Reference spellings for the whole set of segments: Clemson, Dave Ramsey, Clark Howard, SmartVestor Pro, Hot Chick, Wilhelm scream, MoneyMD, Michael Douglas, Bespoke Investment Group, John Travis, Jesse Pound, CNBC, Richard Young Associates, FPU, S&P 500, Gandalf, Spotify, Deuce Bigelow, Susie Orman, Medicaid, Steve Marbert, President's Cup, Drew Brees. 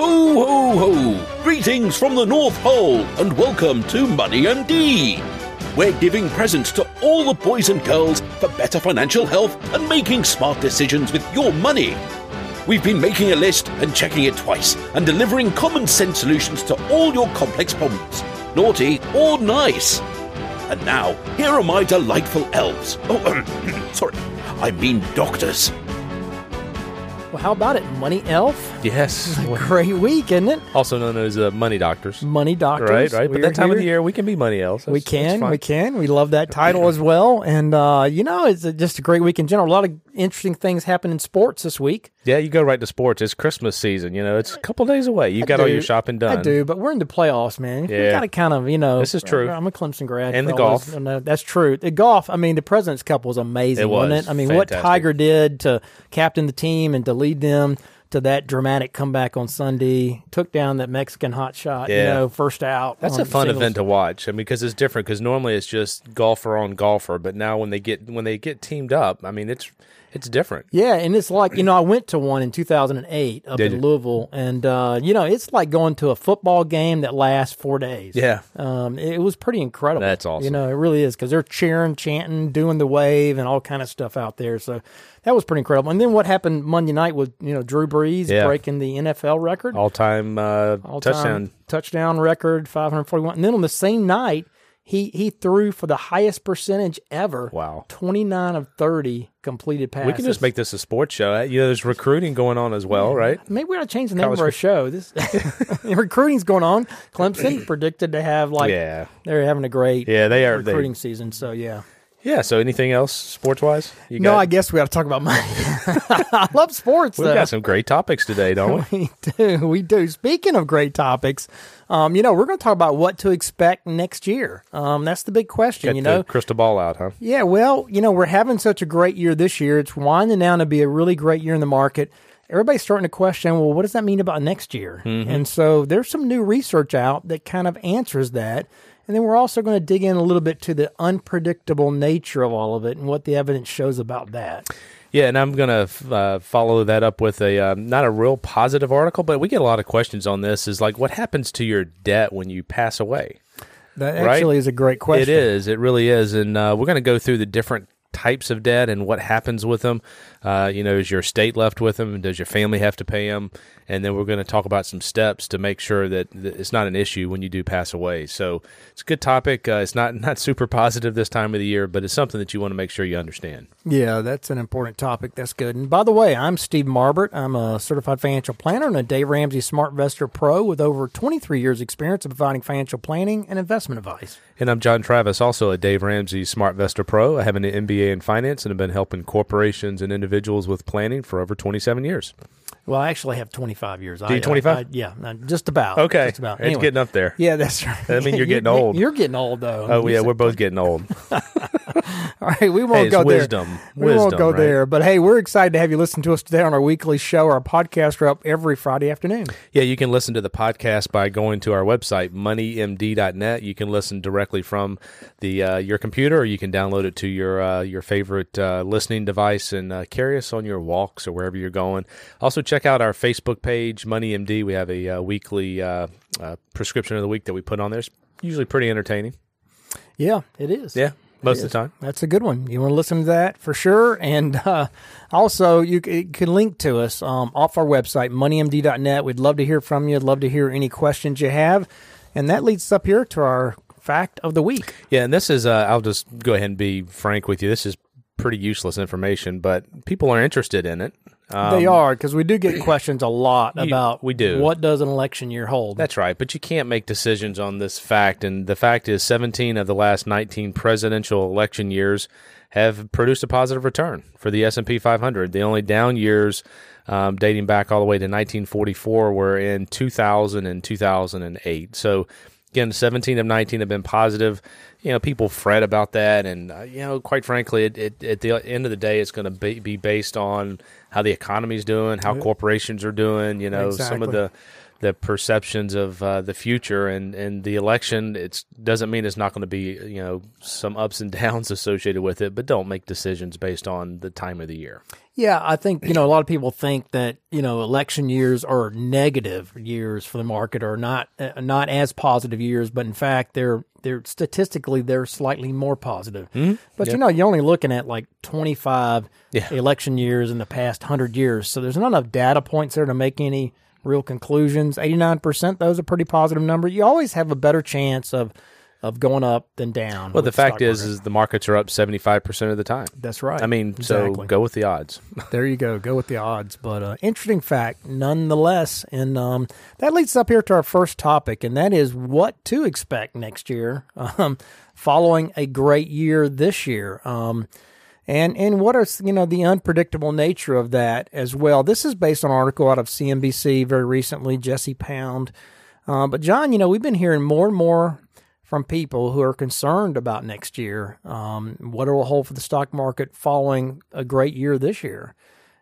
Ho, ho, ho! Greetings from the North Pole and welcome to MoneyMD. We're giving presents to all the boys and girls for better financial health and making smart decisions with your money. We've been making a list and checking it twice and delivering common sense solutions to all your complex problems, naughty or nice. And now, here are my delightful elves. Oh, sorry, I mean doctors. Well, how about it, Money Elf? Yes. It's a great week, isn't it? Also known as Money Doctors. Money Doctors. Right. But that time of the year, we can be Money Elves. We can. We love that title as well. And, it's just a great week in general. A lot of interesting things happen in sports this week. Yeah, you go right to sports. It's Christmas season. You know, it's a couple days away. You've got all your shopping done. I do, but we're in the playoffs, man. Yeah. We've got to kind of, This is true. I'm a Clemson grad. And the golf. That's true. The golf, I mean, the President's Cup was amazing, wasn't it? I mean, fantastic. What Tiger did to captain the team and to lead them to that dramatic comeback on Sunday, took down that Mexican hotshot, first out. That's a fun event to watch. I mean, because it's different, because normally it's just golfer on golfer, but now when they get teamed up, I mean, it's different. Yeah, and it's like, I went to one in 2008 up in Louisville, and, it's like going to a football game that lasts 4 days. Yeah. It was pretty incredible. That's awesome. It really is, because they're cheering, chanting, doing the wave, and all kind of stuff out there. So that was pretty incredible. And then what happened Monday night was, Drew Brees breaking the NFL record. All-time touchdown record, 541. And then on the same night, He threw for the highest percentage ever. Wow. 29 of 30 completed passes. We can just make this a sports show. There's recruiting going on as well, right? Maybe we ought to change the name of our show. This recruiting's going on. Clemson predicted to have they're having a great recruiting season. So yeah. Yeah, so anything else sports-wise? No, I guess we ought to talk about money. I love sports, though. We've got some great topics today, don't we? We do. Speaking of great topics, we're going to talk about what to expect next year. That's the big question, Get the crystal ball out, huh? Yeah, well, we're having such a great year this year. It's winding down to be a really great year in the market. Everybody's starting to question, well, what does that mean about next year? Mm-hmm. And so there's some new research out that kind of answers that. And then we're also going to dig in a little bit to the unpredictable nature of all of it and what the evidence shows about that. Yeah, and I'm going to follow that up with a not a real positive article, but we get a lot of questions on this. Is like, what happens to your debt when you pass away? That actually is a great question. It is. It really is. And we're going to go through the different types of debt and what happens with them. Is your estate left with them? Does your family have to pay them? And then we're going to talk about some steps to make sure that it's not an issue when you do pass away. So it's a good topic. It's not super positive this time of the year, but it's something that you want to make sure you understand. Yeah, that's an important topic. That's good. And by the way, I'm Steve Marbert. I'm a certified financial planner and a Dave Ramsey SmartVestor Pro with over 23 years experience of providing financial planning and investment advice. And I'm John Travis, also a Dave Ramsey SmartVestor Pro. I have an MBA in finance and have been helping corporations and individuals with planning for over 27 years. Well, I actually have 25 years. Do you 25? Yeah, just about. Okay. Just about. Anyway. It's getting up there. Yeah, that's right. I mean, you're getting old. You're getting old, though. Oh, yeah, we're both getting old. All right, we won't go there. We won't go there. But, hey, we're excited to have you listen to us today on our weekly show. Our podcasts are up every Friday afternoon. Yeah, you can listen to the podcast by going to our website, moneymd.net. You can listen directly from your computer, or you can download it to your favorite listening device and carry us on your walks or wherever you're going. Also, check out our Facebook page, MoneyMD. We have a weekly prescription of the week that we put on there. It's usually pretty entertaining. Yeah, it is. Yeah, most of the time. That's a good one. You want to listen to that for sure. And also, you can link to us off our website, moneymd.net. We'd love to hear from you. I'd love to hear any questions you have. And that leads us up here to our fact of the week. Yeah, and this is, I'll just go ahead and be frank with you. This is pretty useless information, but people are interested in it. They are, because we do get questions a lot about what does an election year hold. That's right, but you can't make decisions on this fact, and the fact is 17 of the last 19 presidential election years have produced a positive return for the S&P 500. The only down years dating back all the way to 1944 were in 2000 and 2008. So again, 17 of 19 have been positive. you know, people fret about that. And, you know, quite frankly, it at the end of the day, it's going to be based on how the economy's doing, how corporations are doing, you know, some of the perceptions of the future and the election. It doesn't mean it's not going to be, you know, some ups and downs associated with it, but don't make decisions based on the time of the year. Yeah, I think, you know, a lot of people think that, you know, election years are negative years for the market or not as positive years, but in fact, they're statistically, they're slightly more positive. Mm-hmm. But, you know, you're only looking at like 25 election years in the past 100 years. So there's not enough data points there to make any real conclusions. 89%, those are pretty positive number. You always have a better chance of going up than down. Well, the fact is the markets are up 75% of the time. That's right. I mean, so go with the odds. There you go. Go with the odds. But interesting fact, nonetheless. And that leads up here to our first topic, and that is what to expect next year, following a great year this year. And what are, you know, the unpredictable nature of that as well. This is based on an article out of CNBC very recently, Jesse Pound. But, John, you know, we've been hearing more and more from people who are concerned about next year, what it will hold for the stock market following a great year this year.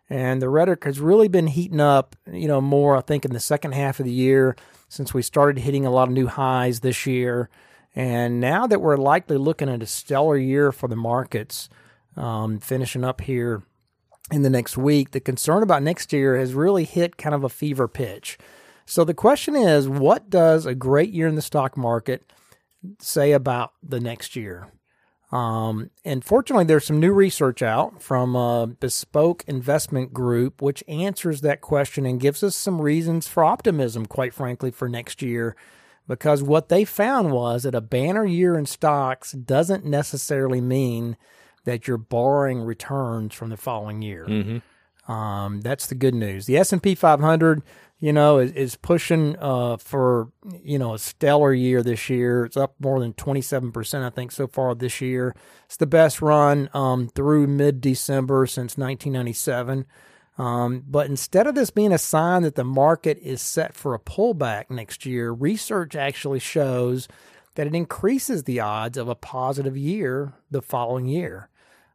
And the rhetoric has really been heating up, you know, more, I think, in the second half of the year since we started hitting a lot of new highs this year. And now that we're likely looking at a stellar year for the markets, finishing up here in the next week, the concern about next year has really hit kind of a fever pitch. So the question is, what does a great year in the stock market say about the next year? And fortunately, there's some new research out from Bespoke Investment Group, which answers that question and gives us some reasons for optimism, quite frankly, for next year, because what they found was that a banner year in stocks doesn't necessarily mean that you're borrowing returns from the following year. Mm-hmm. That's the good news. The S&P 500, you know, is pushing for, you know, a stellar year this year. It's up more than 27%, I think, so far this year. It's the best run through mid-December since 1997. But instead of this being a sign that the market is set for a pullback next year, research actually shows that it increases the odds of a positive year the following year,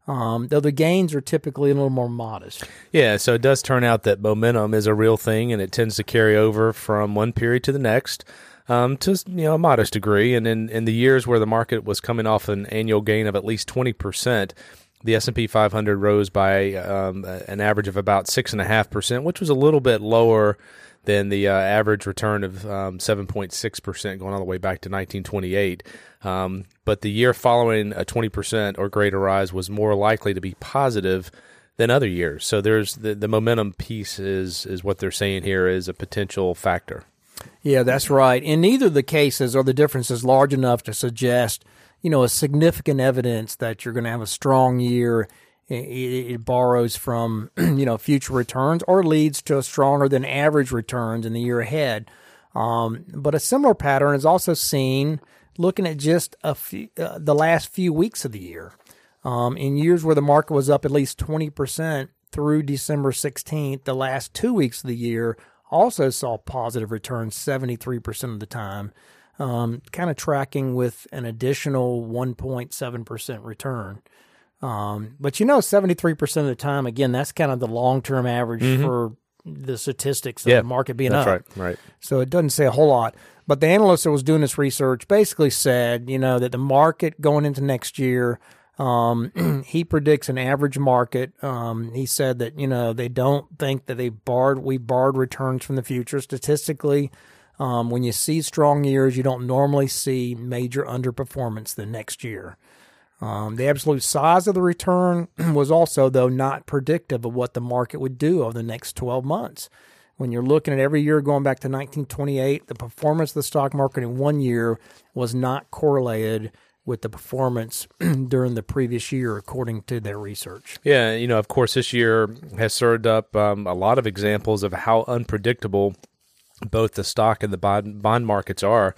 though the gains are typically a little more modest. Yeah, so it does turn out that momentum is a real thing, and it tends to carry over from one period to the next to, you know, a modest degree. And in the years where the market was coming off an annual gain of at least 20%, the S&P 500 rose by an average of about 6.5%, which was a little bit lower than the average return of 7.6% going all the way back to 1928. But the year following a 20% or greater rise was more likely to be positive than other years. So there's the momentum piece is what they're saying here is a potential factor. Yeah, that's right. In neither of the cases are the differences large enough to suggest, you know, a significant evidence that you're going to have a strong year. It borrows from, you know, future returns or leads to a stronger than average returns in the year ahead. But a similar pattern is also seen looking at just the last few weeks of the year. In years where the market was up at least 20% through December 16th, the last 2 weeks of the year also saw positive returns 73% of the time, kind of tracking with an additional 1.7% return. But, you know, 73% of the time, again, that's kind of the long-term average for the statistics of the market being up. That's right, right. So it doesn't say a whole lot. But the analyst that was doing this research basically said, you know, that the market going into next year, he predicts an average market. He said that, you know, they don't think that we borrowed returns from the future. Statistically, when you see strong years, you don't normally see major underperformance the next year. The absolute size of the return was also, though, not predictive of what the market would do over the next 12 months. When you're looking at every year going back to 1928, the performance of the stock market in 1 year was not correlated with the performance during the previous year, according to their research. Yeah, you know, of course, this year has served up a lot of examples of how unpredictable both the stock and the bond markets are.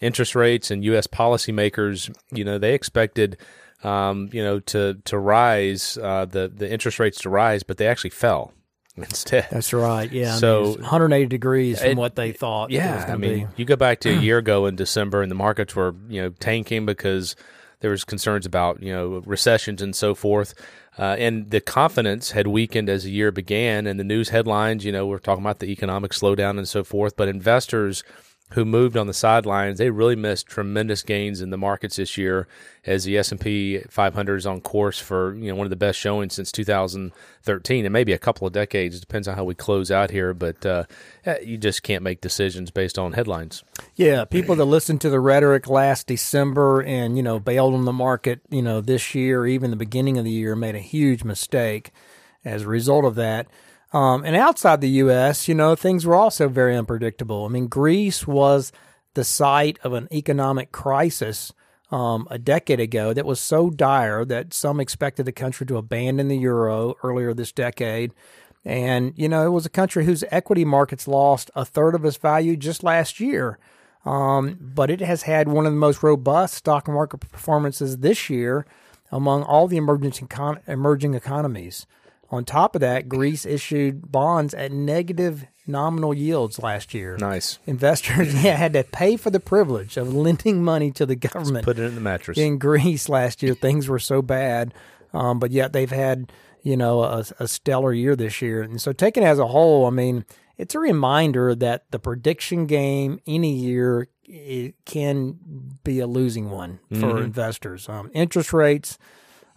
Interest rates and U.S. policymakers, you know, they expected, you know, to rise, the interest rates to rise, but they actually fell instead. That's right. Yeah. So I mean, 180 degrees from what they thought. Yeah. It was I mean, you go back to a year ago in December, and the markets were, you know, tanking because There was concerns about, you know, recessions and so forth. And the confidence had weakened as the year began, and the news headlines, you know, we're talking about the economic slowdown and so forth. But investors who moved on the sidelines, they really missed tremendous gains in the markets this year, as the S&P 500 is on course for, you know, one of the best showings since 2013, and maybe a couple of decades. It depends on how we close out here, but you just can't make decisions based on headlines. Yeah, people that listened to the rhetoric last December and, you know, bailed on the market, you know, this year, even the beginning of the year, made a huge mistake as a result of that. And outside the U.S., you know, things were also very unpredictable. I mean, Greece was the site of an economic crisis a decade ago that was so dire that some expected the country to abandon the euro earlier this decade. And, you know, it was a country whose equity markets lost a third of its value just last year. But it has had one of the most robust stock market performances this year among all the emerging economies. On top of that, Greece issued bonds at negative nominal yields last year. Nice. Investors had to pay for the privilege of lending money to the government. Just put it in the mattress. In Greece last year, things were so bad, but yet they've had, you know, a stellar year this year. And so taken as a whole, I mean, it's a reminder that the prediction game any year, it can be a losing one for investors. Interest rates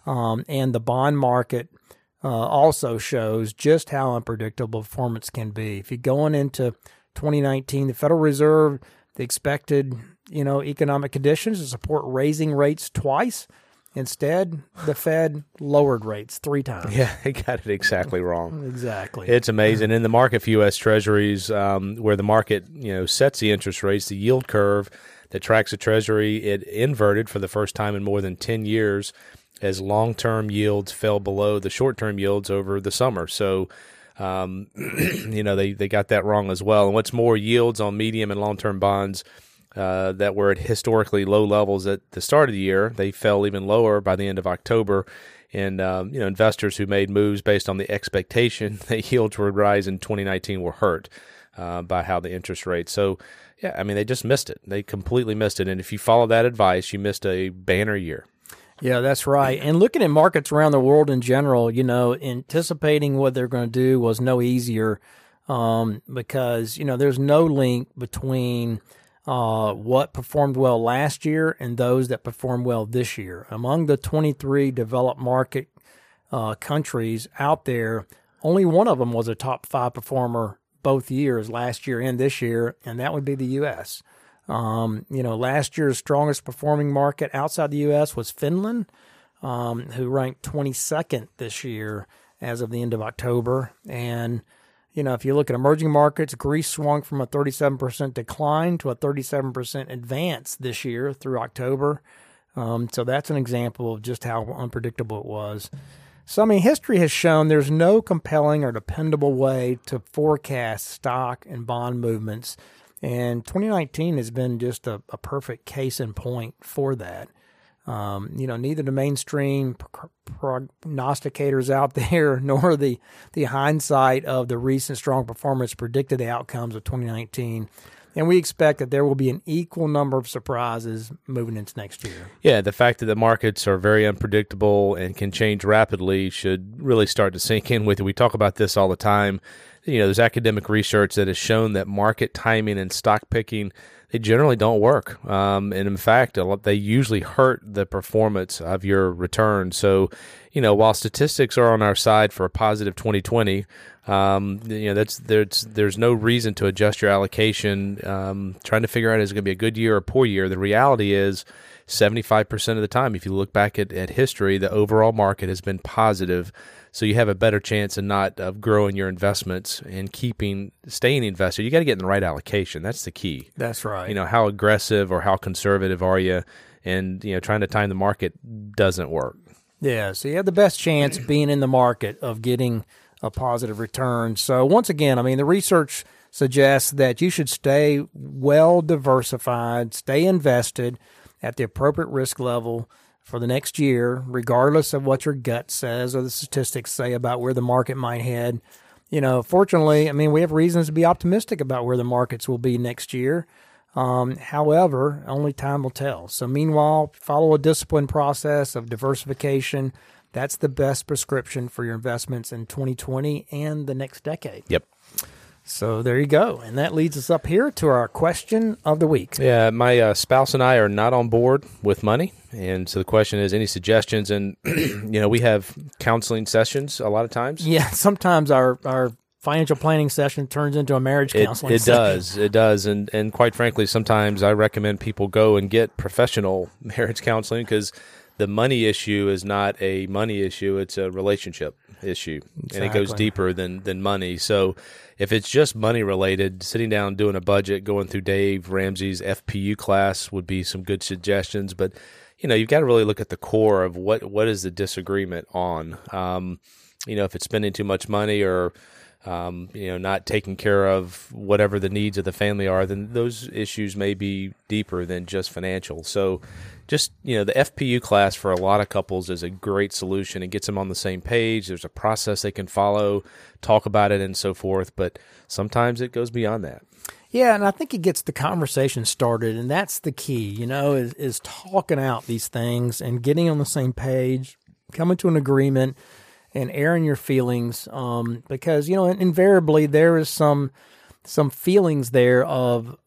and the bond market also shows just how unpredictable performance can be. If you're going into 2019, the Federal Reserve expected, you know, economic conditions to support raising rates twice. Instead, the Fed lowered rates three times. Yeah, they got it exactly wrong. Exactly. It's amazing. In the market for U.S. Treasuries, where the market, you know, sets the interest rates, the yield curve that tracks the Treasury, it inverted for the first time in more than 10 years. As long-term yields fell below the short-term yields over the summer. So, you know, they got that wrong as well. And what's more, yields on medium and long-term bonds that were at historically low levels at the start of the year, they fell even lower by the end of October. And, you know, investors who made moves based on the expectation that yields would rise in 2019 were hurt by how the interest rates. So, yeah, I mean, they just missed it. They completely missed it. And if you follow that advice, you missed a banner year. Yeah, that's right. And looking at markets around the world in general, you know, anticipating what they're going to do was no easier because, you know, there's no link between what performed well last year and those that performed well this year. Among the 23 developed market countries out there, only one of them was a top five performer both years, last year and this year, and that would be the U.S. You know, last year's strongest performing market outside the U.S. was Finland, who ranked 22nd this year as of the end of October. And, you know, if you look at emerging markets, Greece swung from a 37% decline to a 37% advance this year through October. So that's an example of just how unpredictable it was. So, I mean, history has shown there's no compelling or dependable way to forecast stock and bond movements. And 2019 has been just a perfect case in point for that. You know, neither the mainstream prognosticators out there nor the hindsight of the recent strong performance predicted the outcomes of 2019. And we expect that there will be an equal number of surprises moving into next year. Yeah, the fact that the markets are very unpredictable and can change rapidly should really start to sink in with you. We talk about this all the time. You know, there's academic research that has shown that market timing and stock picking, they generally don't work. And in fact, they usually hurt the performance of your return. So, you know, while statistics are on our side for a positive 2020, you know, there's no reason to adjust your allocation. Trying to figure out is it going to be a good year or a poor year. The reality is 75% of the time, if you look back at history, the overall market has been positive. So you have a better chance of growing your investments and staying invested. You got to get in the right allocation. That's the key. That's right. You know, how aggressive or how conservative are you? And, you know, trying to time the market doesn't work. Yeah. So you have the best chance being in the market of getting a positive return. So once again, I mean, the research suggests that you should stay well diversified, stay invested at the appropriate risk level for the next year, regardless of what your gut says or the statistics say about where the market might head. You know, fortunately, I mean, we have reasons to be optimistic about where the markets will be next year. However, only time will tell. So meanwhile, follow a disciplined process of diversification. That's the best prescription for your investments in 2020 and the next decade. Yep. So there you go. And that leads us up here to our question of the week. Yeah, my spouse and I are not on board with money. And so the question is, any suggestions? And, you know, we have counseling sessions a lot of times. Yeah, sometimes our financial planning session turns into a marriage counseling session. It does. And quite frankly, sometimes I recommend people go and get professional marriage counseling because the money issue is not a money issue, it's a relationship issue. Exactly. And it goes deeper than money. So if it's just money related, sitting down, doing a budget, going through Dave Ramsey's FPU class would be some good suggestions. But, you know, you've got to really look at the core of what is the disagreement on. You know, if it's spending too much money or, you know, not taking care of whatever the needs of the family are, then those issues may be deeper than just financial. So just, you know, the FPU class for a lot of couples is a great solution. It gets them on the same page. There's a process they can follow, talk about it and so forth. But sometimes it goes beyond that. Yeah, and I think it gets the conversation started. And that's the key, you know, is talking out these things and getting on the same page, coming to an agreement, and airing your feelings, because, you know, invariably there is some feelings there of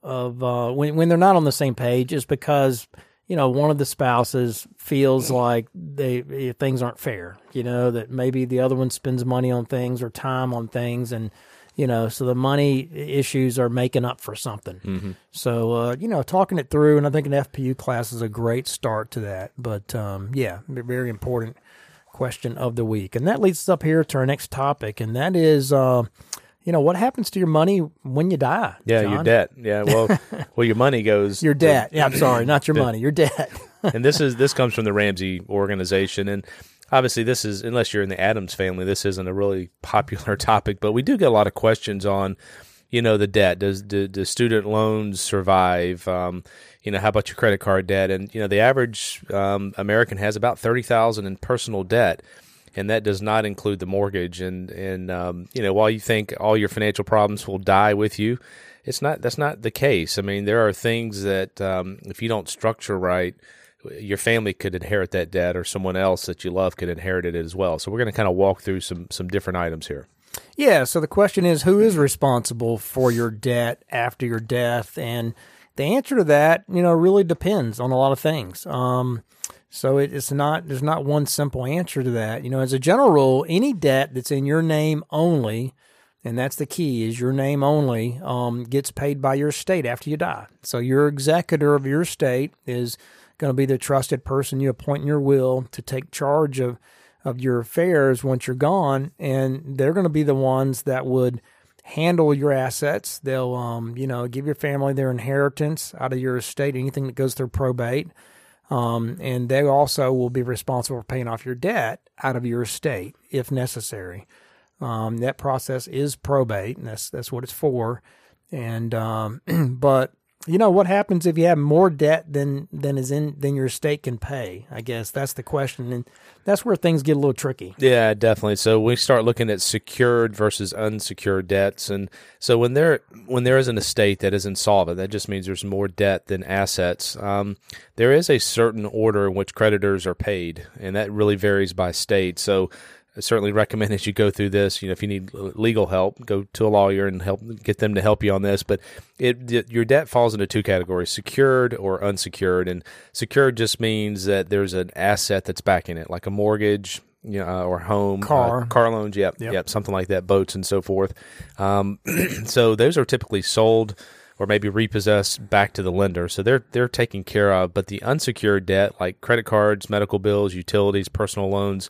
when they're not on the same page is because, you know, one of the spouses feels like things aren't fair, you know, that maybe the other one spends money on things or time on things, and, you know, so the money issues are making up for something. Mm-hmm. So, you know, talking it through, and I think an FPU class is a great start to that. But, yeah, very important question of the week. And that leads us up here to our next topic, and that is, you know, what happens to your money when you die? Yeah, John? Your debt. Yeah, well, your money goes. Your debt. Yeah, I'm sorry, not your money, your debt. And this comes from the Ramsey organization, and obviously this is, unless you're in the Adams family, this isn't a really popular topic, but we do get a lot of questions on, you know, the debt. Do student loans survive? You know, how about your credit card debt? And, you know, the average American has about $30,000 in personal debt, and that does not include the mortgage. And you know, while you think all your financial problems will die with you, that's not the case. I mean, there are things that if you don't structure right, your family could inherit that debt, or someone else that you love could inherit it as well. So we're going to kind of walk through some different items here. Yeah, so the question is, who is responsible for your debt after your death? And the answer to that, you know, really depends on a lot of things. So there's not one simple answer to that. You know, as a general rule, any debt that's in your name only, and that's the key, is your name only, gets paid by your estate after you die. So your executor of your estate is going to be the trusted person you appoint in your will to take charge of your affairs once you're gone, and they're going to be the ones that would handle your assets. They'll, you know, give your family their inheritance out of your estate, anything that goes through probate, and they also will be responsible for paying off your debt out of your estate if necessary. That process is probate, and that's what it's for. And but you know, what happens if you have more debt than your estate can pay? I guess that's the question, and that's where things get a little tricky. Yeah, definitely. So we start looking at secured versus unsecured debts, and so when there is an estate that is insolvent, that just means there's more debt than assets. There is a certain order in which creditors are paid, and that really varies by state. So I certainly recommend as you go through this, you know, if you need legal help, go to a lawyer and get them to help you on this. But your debt falls into two categories, secured or unsecured. And secured just means that there's an asset that's backing it, like a mortgage, you know, or home, car loans, yep, something like that, boats and so forth. So those are typically sold or maybe repossessed back to the lender. So they're taken care of. But the unsecured debt, like credit cards, medical bills, utilities, personal loans,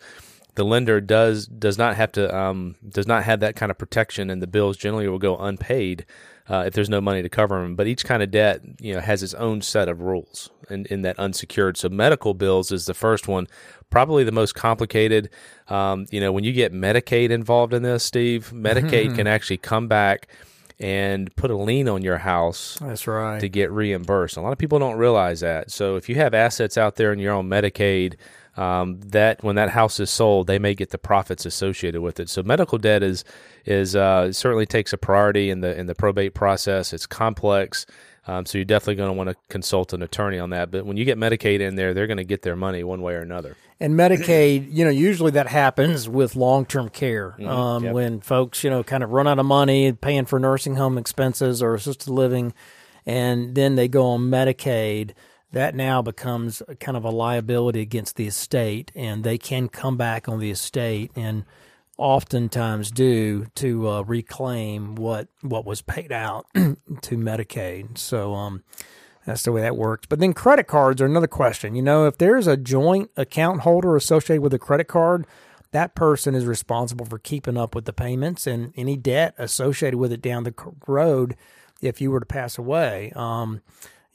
the lender does not have that kind of protection, and the bills generally will go unpaid if there's no money to cover them. But each kind of debt, you know, has its own set of rules in that unsecured. So medical bills is the first one, probably the most complicated. You know, when you get Medicaid involved in this, Steve, Medicaid can actually come back and put a lien on your house. That's right. To get reimbursed. A lot of people don't realize that. So if you have assets out there and you're on Medicaid, that when that house is sold, they may get the profits associated with it. So medical debt is certainly takes a priority in the probate process. It's complex. So you're definitely going to want to consult an attorney on that. But when you get Medicaid in there, they're going to get their money one way or another. And Medicaid, you know, usually that happens with long-term care. When folks, you know, kind of run out of money paying for nursing home expenses or assisted living, and then they go on Medicaid, that now becomes kind of a liability against the estate, and they can come back on the estate and oftentimes do to reclaim what was paid out to Medicaid. So that's the way that works. But then credit cards are another question. You know, if there's a joint account holder associated with a credit card, that person is responsible for keeping up with the payments and any debt associated with it down the road if you were to pass away.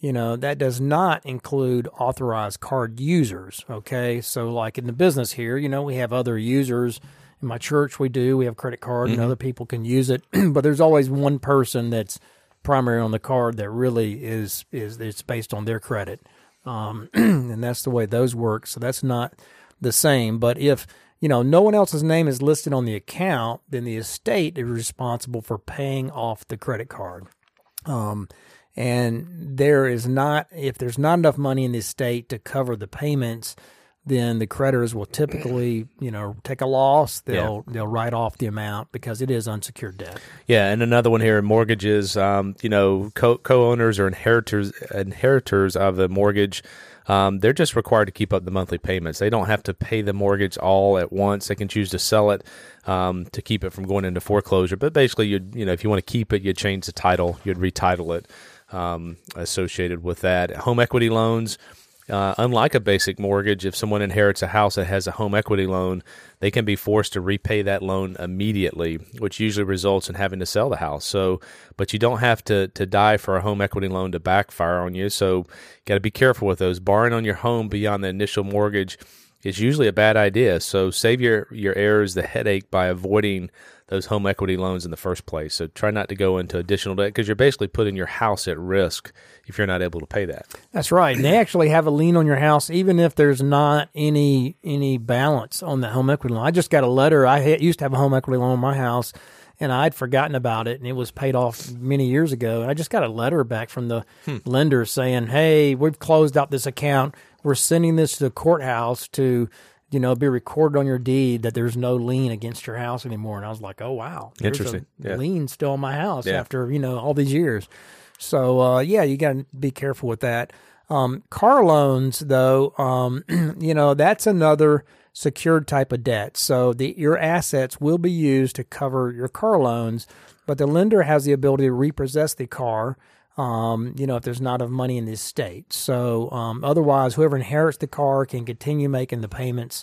You know, that does not include authorized card users, okay? So like in the business here, you know, we have other users. In my church, we do. We have a credit card, and other people can use it. But there's always one person that's primary on the card that really is it's based on their credit. And that's the way those work. So that's not the same. But if, you know, no one else's name is listed on the account, then the estate is responsible for paying off the credit card. And there is not, if there's not enough money in the estate to cover the payments, then the creditors will typically, you know, take a loss. They'll write off the amount because it is unsecured debt. Yeah, and another one here, mortgages. You know, co-owners or inheritors of the mortgage, they're just required to keep up the monthly payments. They don't have to pay the mortgage all at once. They can choose to sell it to keep it from going into foreclosure. But basically, you know, if you want to keep it, you'd change the title, you'd retitle it associated with that. Home equity loans. Unlike a basic mortgage, if someone inherits a house that has a home equity loan, they can be forced to repay that loan immediately, which usually results in having to sell the house. So, but you don't have to die for a home equity loan to backfire on you. So you got to be careful with those. Borrowing on your home beyond the initial mortgage is usually a bad idea. So save your heirs the headache by avoiding those home equity loans in the first place. So try not to go into additional debt because you're basically putting your house at risk if you're not able to pay that. That's right. And they actually have a lien on your house even if there's not any balance on the home equity loan. I just got a letter. I used to have a home equity loan on my house, and I'd forgotten about it, and it was paid off many years ago. And I just got a letter back from the lender saying, hey, we've closed out this account. We're sending this to the courthouse to – you know, be recorded on your deed that there's no lien against your house anymore. And I was like, oh, wow. Interesting. There's a lien still on my house after, you know, all these years. So, yeah, you got to be careful with that. Car loans, though, you know, that's another secured type of debt. So your assets will be used to cover your car loans, but the lender has the ability to repossess the car, you know, if there's not enough money in the estate. So otherwise, whoever inherits the car can continue making the payments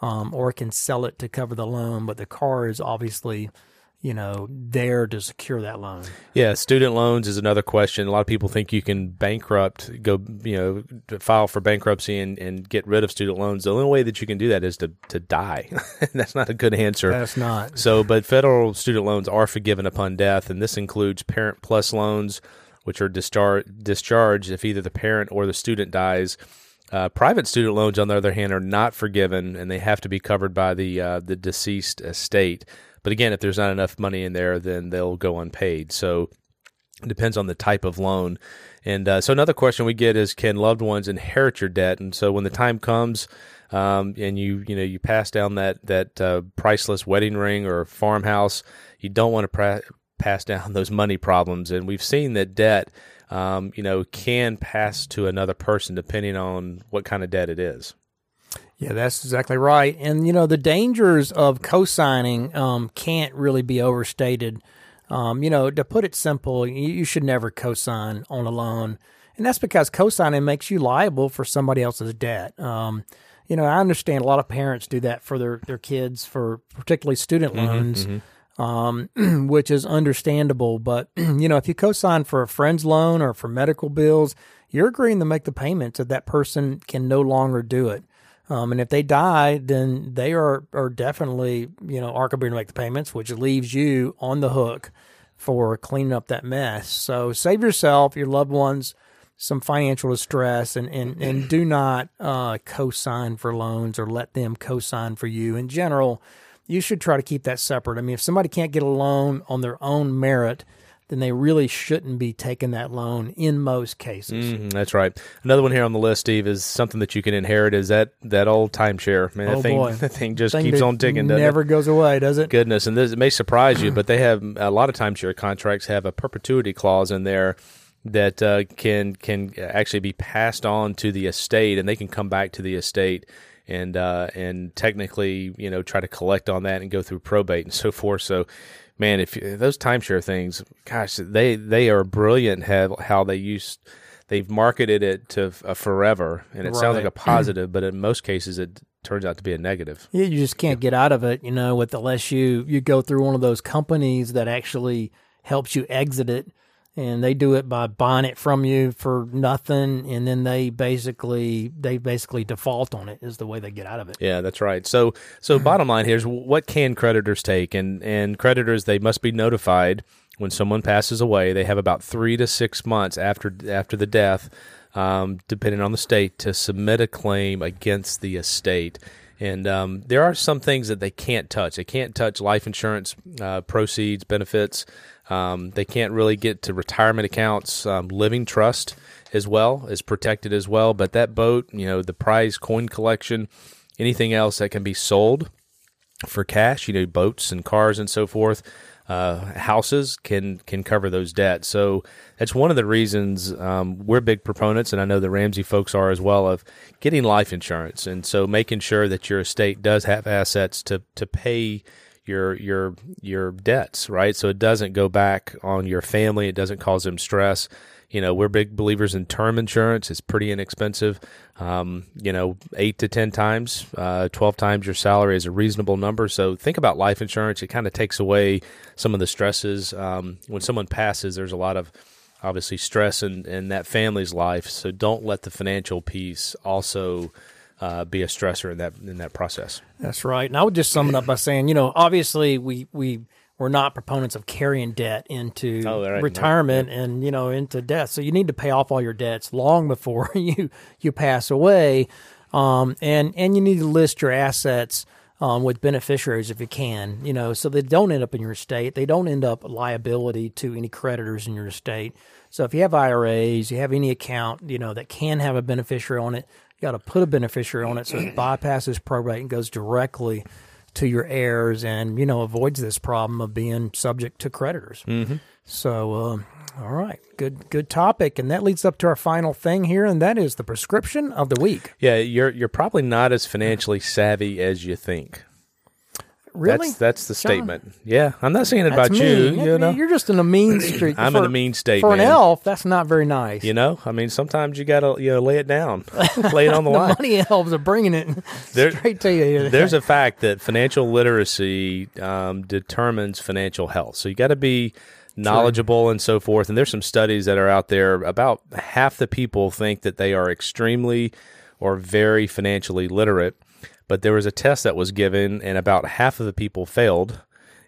or can sell it to cover the loan. But the car is obviously, you know, there to secure that loan. Yeah, student loans is another question. A lot of people think you can bankrupt, go, you know, file for bankruptcy and get rid of student loans. The only way that you can do that is to die. That's not a good answer. That's not. So, but federal student loans are forgiven upon death, and this includes Parent PLUS loans, which are discharged if either the parent or the student dies. Private student loans, on the other hand, are not forgiven, and they have to be covered by the deceased estate. But again, if there's not enough money in there, then they'll go unpaid. So it depends on the type of loan. And so another question we get is, can loved ones inherit your debt? And so when the time comes and you pass down that priceless wedding ring or farmhouse, you don't want to pass down those money problems. And we've seen that debt, you know, can pass to another person depending on what kind of debt it is. Yeah, that's exactly right. And, you know, the dangers of co-signing can't really be overstated. You know, to put it simple, you should never co-sign on a loan. And that's because co-signing makes you liable for somebody else's debt. You know, I understand a lot of parents do that for their kids, for particularly student loans. Which is understandable. But, you know, if you co-sign for a friend's loan or for medical bills, you're agreeing to make the payments if that person can no longer do it. And if they die, then they are definitely, you know, aren't going to make the payments, which leaves you on the hook for cleaning up that mess. So save yourself, your loved ones, some financial distress, and do not co-sign for loans or let them co-sign for you. In general, you should try to keep that separate. I mean, if somebody can't get a loan on their own merit, then they really shouldn't be taking that loan in most cases. Mm-hmm, that's right. Another one here on the list, Steve, is something that you can inherit is that old timeshare. Man, that thing keeps on ticking, doesn't it? Never goes away, does it? Goodness, and this, it may surprise you, but they have a lot of timeshare contracts have a perpetuity clause in there that can actually be passed on to the estate, and they can come back to the estate and technically, you know, try to collect on that and go through probate and so forth. So, man, if those timeshare things, gosh, they are brilliant. How they've marketed it to forever, and it sounds like a positive, but in most cases it turns out to be a negative. Yeah, you just can't get out of it, you know, unless you go through one of those companies that actually helps you exit it. And they do it by buying it from you for nothing, and then they basically default on it is the way they get out of it. Yeah, that's right. So bottom line here is what can creditors take? And creditors, they must be notified when someone passes away. They have about 3 to 6 months after the death, depending on the state, to submit a claim against the estate. And there are some things that they can't touch. They can't touch life insurance, proceeds, benefits. They can't really get to retirement accounts. Living trust as well is protected as well. But that boat, you know, the prize coin collection, anything else that can be sold for cash, you know, boats and cars and so forth, houses can cover those debts. So that's one of the reasons we're big proponents, and I know the Ramsey folks are as well, of getting life insurance. And so making sure that your estate does have assets to pay your debts, right? So it doesn't go back on your family. It doesn't cause them stress. You know, we're big believers in term insurance. It's pretty inexpensive. 8 to 10 times, 12 times your salary is a reasonable number. So think about life insurance. It kind of takes away some of the stresses. When someone passes, there's a lot of obviously stress in that family's life. So don't let the financial piece also be a stressor in that process. That's right. And I would just sum it up by saying, you know, obviously we're not proponents of carrying debt into retirement and, you know, into death. So you need to pay off all your debts long before you pass away. And you need to list your assets with beneficiaries if you can, you know, so they don't end up in your estate. They don't end up liability to any creditors in your estate. So if you have IRAs, you have any account, you know, that can have a beneficiary on it, got to put a beneficiary on it so it bypasses probate and goes directly to your heirs and, you know, avoids this problem of being subject to creditors. Mm-hmm. So, all right, good topic. And that leads up to our final thing here, and that is the prescription of the week. Yeah, you're probably not as financially savvy as you think. Really? That's the statement. Yeah, I'm not saying it about you. You know, you're just in a mean streak. I'm in a mean state. For an elf, that's not very nice. You know, I mean, sometimes you gotta lay it down, lay it on the line. The money elves are bringing it straight to you. There's a fact that financial literacy determines financial health, so you got to be knowledgeable and so forth. And there's some studies that are out there. About half the people think that they are extremely or very financially literate. But there was a test that was given, and about half of the people failed,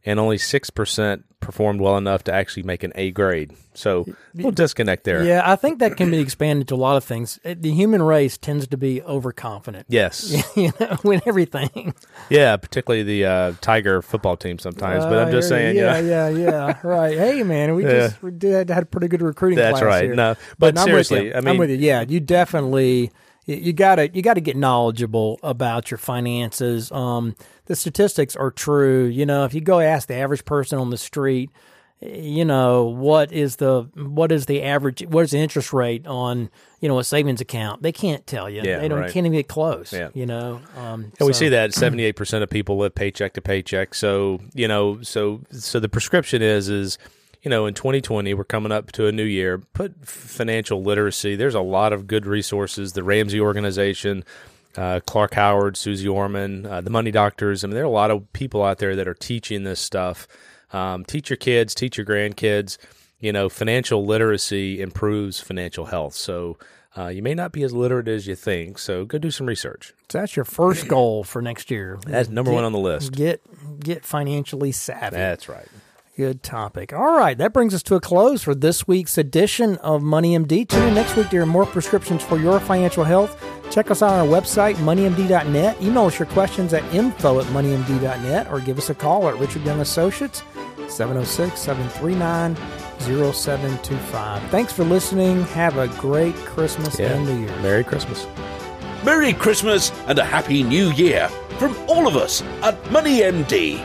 and only 6% performed well enough to actually make an A grade. So we'll disconnect there. Yeah, I think that can be expanded to a lot of things. The human race tends to be overconfident. Yes. You know, in everything. Yeah, particularly the Tiger football team sometimes. But I'm just saying. Yeah. Right. Hey, man, we did had a pretty good recruiting class here. That's right. No, but seriously, I mean, I'm with you. Yeah, you definitely. You gotta get knowledgeable about your finances. The statistics are true. You know, if you go ask the average person on the street, you know, what is the interest rate on, you know, a savings account? They can't tell you. Yeah, they can't even get close. Yeah. You know, and we see that 78% of people live paycheck to paycheck. So you know, so the prescription is. You know, in 2020, we're coming up to a new year. Put financial literacy. There's a lot of good resources. The Ramsey Organization, Clark Howard, Susie Orman, the Money Doctors. I mean, there are a lot of people out there that are teaching this stuff. Teach your kids, teach your grandkids. You know, financial literacy improves financial health. So you may not be as literate as you think. So go do some research. So that's your first goal for next year. That's number one on the list. Get financially savvy. That's right. Good topic. All right, that brings us to a close for this week's edition of MoneyMD. Tune in next week to hear more prescriptions for your financial health. Check us out on our website, moneymd.net. Email us your questions at info@moneymd.net or give us a call at Richard Young Associates, 706-739-0088. 0725. Thanks for listening. Have a great Christmas and New Year. Merry Christmas. Merry Christmas and a Happy New Year from all of us at MoneyMD.